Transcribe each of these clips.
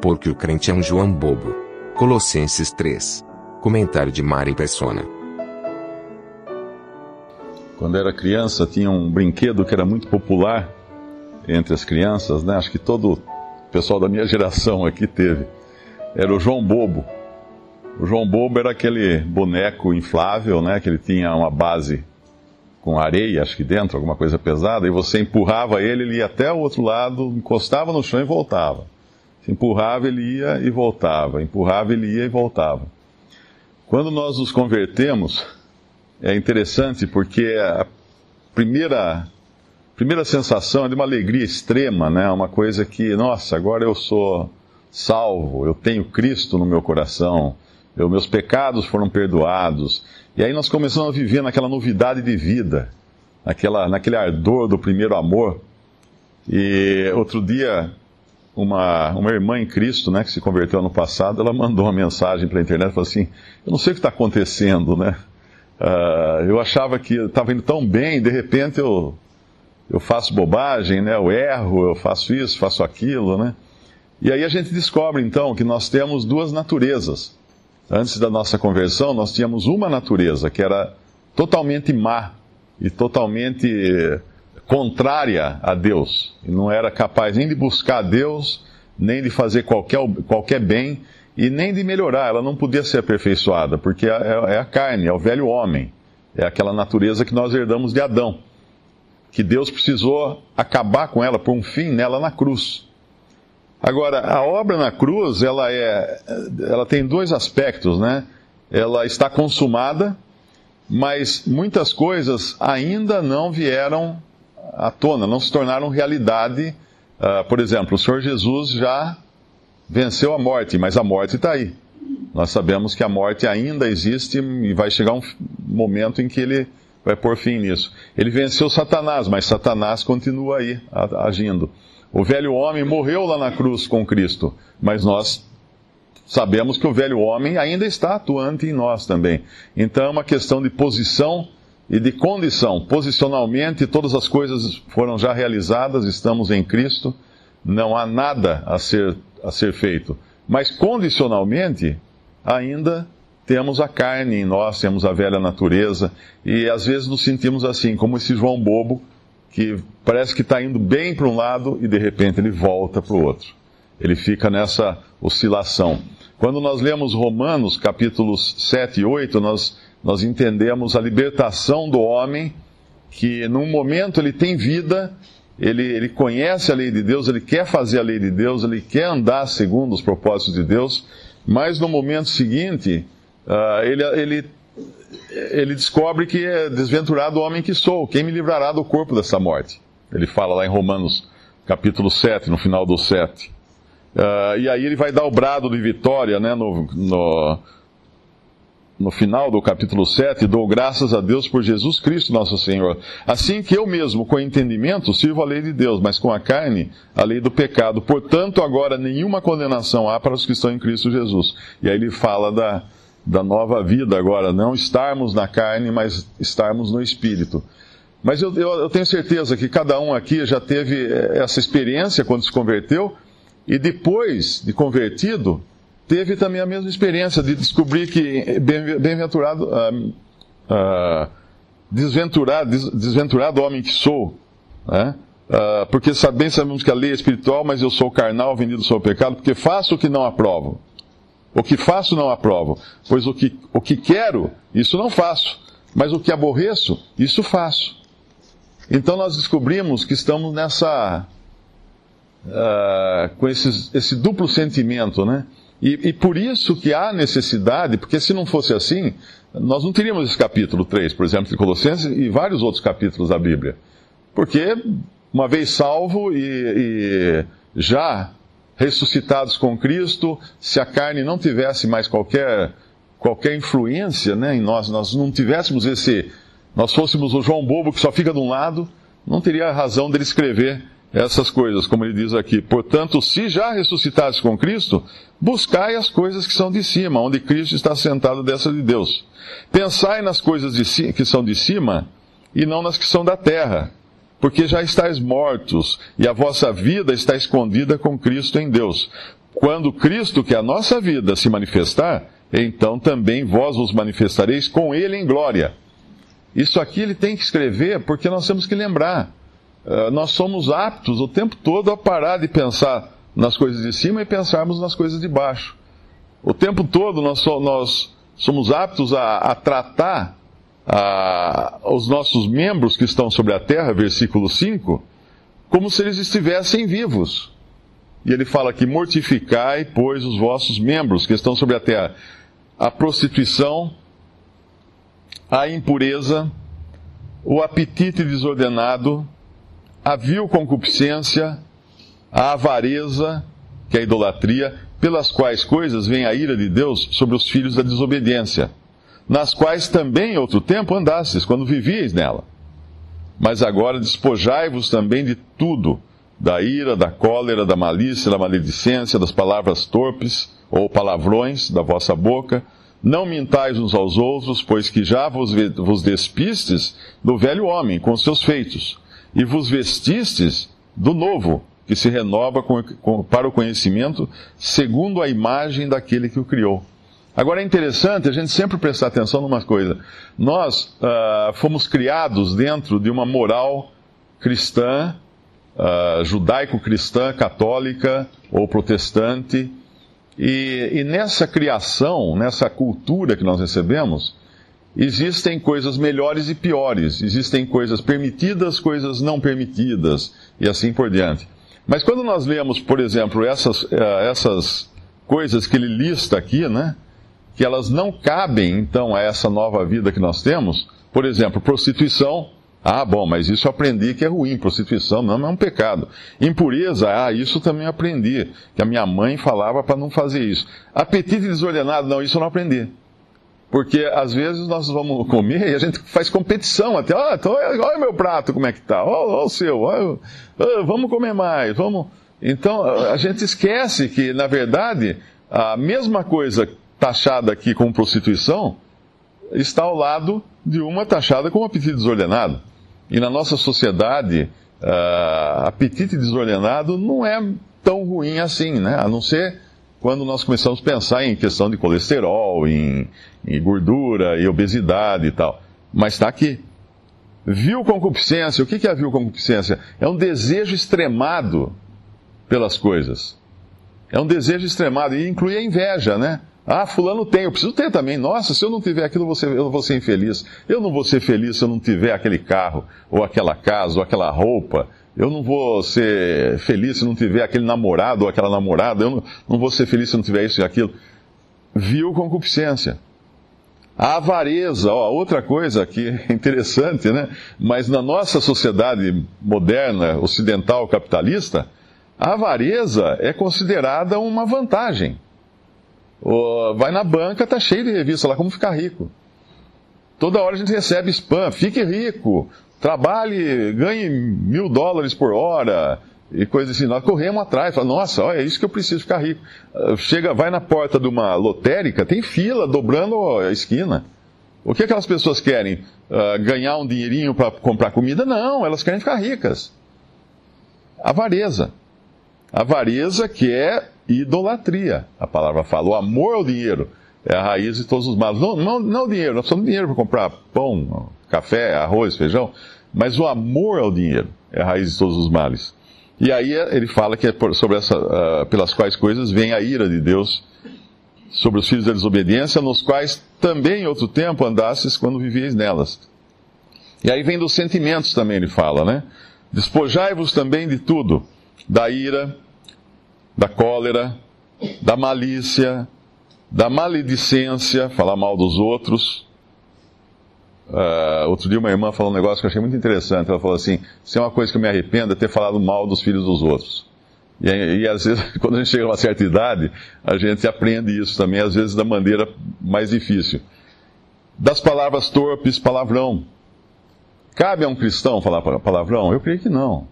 Porque o crente é um João bobo. Colossenses 3. Comentário de Mari Pessoa. Quando era criança, tinha um brinquedo que era muito popular entre as crianças, né? Acho que todo o pessoal da minha geração aqui teve. Era o João Bobo. O João Bobo era aquele boneco inflável, né? Que ele tinha uma base com areia, acho que dentro, alguma coisa pesada, e você empurrava ele, ele ia até o outro lado, encostava no chão e voltava. Se empurrava, ele ia e voltava. Empurrava, ele ia e voltava. Quando nós nos convertemos, é interessante porque a primeira sensação é de uma alegria extrema, né? Uma coisa que, nossa, agora eu sou salvo, eu tenho Cristo no meu coração, meus pecados foram perdoados. E aí nós começamos a viver naquela novidade de vida, naquele ardor do primeiro amor. E outro dia, uma irmã em Cristo, né, que se converteu ano passado, ela mandou uma mensagem pela internet, falou assim, eu não sei o que está acontecendo, né? Eu achava que estava indo tão bem, de repente eu faço bobagem, né? Eu erro, eu faço isso, faço aquilo, né? E aí a gente descobre, então, que nós temos duas naturezas. Antes da nossa conversão, nós tínhamos uma natureza que era totalmente má e totalmente contrária a Deus. E não era capaz nem de buscar Deus, nem de fazer qualquer bem, e nem de melhorar, ela não podia ser aperfeiçoada, porque é a carne, é o velho homem, é aquela natureza que nós herdamos de Adão, que Deus precisou acabar com ela, pôr um fim nela na cruz. Agora, a obra na cruz, ela tem dois aspectos, né? Ela está consumada, mas muitas coisas ainda não vieram à tona, não se tornaram realidade. Por exemplo, o Senhor Jesus já venceu a morte, mas a morte está aí. Nós sabemos que a morte ainda existe e vai chegar um momento em que ele vai pôr fim nisso. Ele venceu Satanás, mas Satanás continua aí agindo. O velho homem morreu lá na cruz com Cristo, mas nós sabemos que o velho homem ainda está atuante em nós também. Então é uma questão de posição e de condição. Posicionalmente, todas as coisas foram já realizadas, estamos em Cristo, não há nada a ser feito. Mas condicionalmente, ainda temos a carne em nós, temos a velha natureza, e às vezes nos sentimos assim, como esse João Bobo, que parece que está indo bem para um lado e de repente ele volta para o outro. Ele fica nessa oscilação. Quando nós lemos Romanos, capítulos 7 e 8, nós entendemos a libertação do homem, que num momento ele tem vida, Ele conhece a lei de Deus, ele quer fazer a lei de Deus, ele quer andar segundo os propósitos de Deus, mas no momento seguinte, ele descobre que é desventurado o homem que sou, quem me livrará do corpo dessa morte? Ele fala lá em Romanos capítulo 7, no final do 7. E aí ele vai dar o brado de vitória, né, no final do capítulo 7, dou graças a Deus por Jesus Cristo nosso Senhor. Assim que eu mesmo, com entendimento, sirvo a lei de Deus, mas com a carne, a lei do pecado. Portanto, agora nenhuma condenação há para os que estão em Cristo Jesus. E aí ele fala da nova vida agora, não estarmos na carne, mas estarmos no Espírito. Mas eu tenho certeza que cada um aqui já teve essa experiência quando se converteu, e depois de convertido, teve também a mesma experiência de descobrir que desventurado homem que sou, né? Porque sabemos que a lei é espiritual, mas eu sou carnal, vendido sobre o pecado, porque faço o que não aprovo. O que faço não aprovo, pois o que quero, isso não faço, mas o que aborreço, isso faço. Então nós descobrimos que estamos com esse duplo sentimento, né? E por isso que há necessidade, porque se não fosse assim, nós não teríamos esse capítulo 3, por exemplo, de Colossenses, e vários outros capítulos da Bíblia. Porque, uma vez salvo e já ressuscitados com Cristo, se a carne não tivesse mais qualquer influência, né, em nós não tivéssemos nós fôssemos o João Bobo que só fica de um lado, não teria razão dele escrever essas coisas, como ele diz aqui. Portanto, se já ressuscitados com Cristo, buscai as coisas que são de cima, onde Cristo está sentado à destra de Deus. Pensai nas coisas que são de cima, e não nas que são da terra, porque já estáis mortos, e a vossa vida está escondida com Cristo em Deus. Quando Cristo, que é a nossa vida, se manifestar, então também vós vos manifestareis com Ele em glória. Isso aqui ele tem que escrever porque nós temos que lembrar. Nós somos aptos o tempo todo a parar de pensar nas coisas de cima e pensarmos nas coisas de baixo. O tempo todo nós somos aptos a tratar os nossos membros que estão sobre a terra, versículo 5, como se eles estivessem vivos. E ele fala aqui, mortificai, pois, os vossos membros que estão sobre a terra. A prostituição, a impureza, o apetite desordenado, a vil concupiscência, a avareza, que é a idolatria, pelas quais coisas vem a ira de Deus sobre os filhos da desobediência, nas quais também outro tempo andastes, quando vivíeis nela. Mas agora despojai-vos também de tudo, da ira, da cólera, da malícia, da maledicência, das palavras torpes ou palavrões da vossa boca. Não mintais uns aos outros, pois que já vos despistes do velho homem com seus feitos, e vos vestistes do novo, que se renova para o conhecimento, segundo a imagem daquele que o criou. Agora é interessante a gente sempre prestar atenção numa coisa. Nós fomos criados dentro de uma moral cristã, judaico-cristã, católica ou protestante, e nessa criação, nessa cultura que nós recebemos, existem coisas melhores e piores, existem coisas permitidas, coisas não permitidas, e assim por diante. Mas quando nós lemos, por exemplo, essas coisas que ele lista aqui, né, que elas não cabem, então, a essa nova vida que nós temos, por exemplo, prostituição, mas isso eu aprendi que é ruim, prostituição não é um pecado. Impureza, isso também aprendi, que a minha mãe falava para não fazer isso. Apetite desordenado, isso eu não aprendi. Porque às vezes nós vamos comer e a gente faz competição até. Olha o meu prato como é que está, olha o seu, vamos comer mais, vamos. Então a gente esquece que, na verdade, a mesma coisa taxada aqui como prostituição está ao lado de uma taxada como apetite desordenado. E na nossa sociedade, apetite desordenado não é tão ruim assim, né? A não ser quando nós começamos a pensar em questão de colesterol, em gordura, em obesidade e tal. Mas está aqui. Vil concupiscência. O que é a vil concupiscência? É um desejo extremado pelas coisas. É um desejo extremado. E inclui a inveja, né? Fulano tem, eu preciso ter também. Nossa, se eu não tiver aquilo, eu vou ser infeliz. Eu não vou ser feliz se eu não tiver aquele carro, ou aquela casa, ou aquela roupa. Eu não vou ser feliz se não tiver aquele namorado ou aquela namorada. Eu não vou ser feliz se não tiver isso e aquilo. Vil concupiscência. A avareza, outra coisa que é interessante, né? Mas na nossa sociedade moderna, ocidental, capitalista, a avareza é considerada uma vantagem. Vai na banca, tá cheio de revista lá, como ficar rico. Toda hora a gente recebe spam, fique rico, trabalhe, ganhe $1.000 por hora, e coisa assim. Nós corremos atrás, fala, nossa, é isso que eu preciso, ficar rico. Chega, vai na porta de uma lotérica, tem fila dobrando a esquina. O que aquelas pessoas querem? Ganhar um dinheirinho para comprar comida? Não, elas querem ficar ricas. Avareza. Avareza, que é idolatria, a palavra fala. O amor ao dinheiro é a raiz de todos os males. Não o dinheiro, nós precisamos de dinheiro para comprar pão, café, arroz, feijão, mas o amor ao dinheiro é a raiz de todos os males. E aí ele fala que é sobre pelas quais coisas vem a ira de Deus sobre os filhos da desobediência, nos quais também outro tempo andastes quando vivíeis nelas. E aí vem dos sentimentos também, ele fala, né? Despojai-vos também de tudo, da ira, da cólera, da malícia, da maledicência, falar mal dos outros. Outro dia uma irmã falou um negócio que eu achei muito interessante. Ela falou assim, se é uma coisa que eu me arrependo é ter falado mal dos filhos dos outros. E às vezes, quando a gente chega a uma certa idade, a gente aprende isso também, às vezes da maneira mais difícil. Das palavras torpes, palavrão. Cabe a um cristão falar palavrão? Eu creio que não.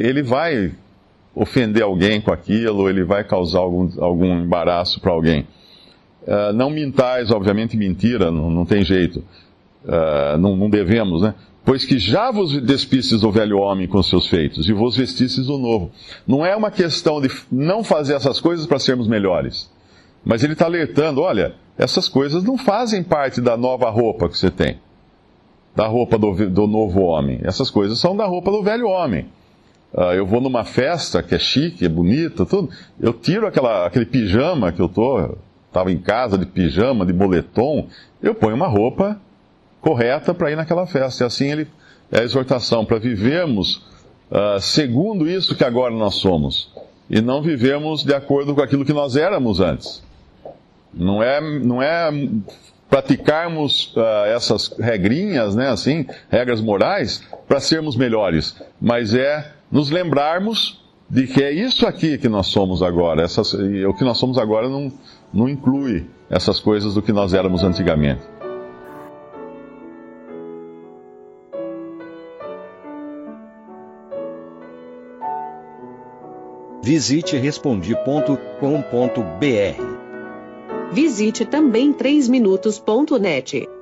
Ele vai ofender alguém com aquilo, ele vai causar algum embaraço para alguém. Não mintais, obviamente mentira, não tem jeito. Não devemos, né? pois que já vos despistes do velho homem com seus feitos, e vos vestistes do novo. Não é uma questão de não fazer essas coisas para sermos melhores, mas ele está alertando, olha, essas coisas não fazem parte da nova roupa que você tem, da roupa do novo homem. Essas coisas são da roupa do velho homem. Eu vou numa festa que é chique, é bonita, tudo, eu tiro aquele pijama que eu estava em casa de pijama, de boletom, eu ponho uma roupa correta para ir naquela festa. E assim é a exortação para vivermos segundo isso que agora nós somos, e não vivemos de acordo com aquilo que nós éramos antes. Não é praticarmos essas regrinhas, né, assim, regras morais, para sermos melhores, mas é nos lembrarmos de que é isso aqui que nós somos agora. E o que nós somos agora não inclui essas coisas do que nós éramos antigamente. Visite respondi.com.br. Visite também 3minutos.net.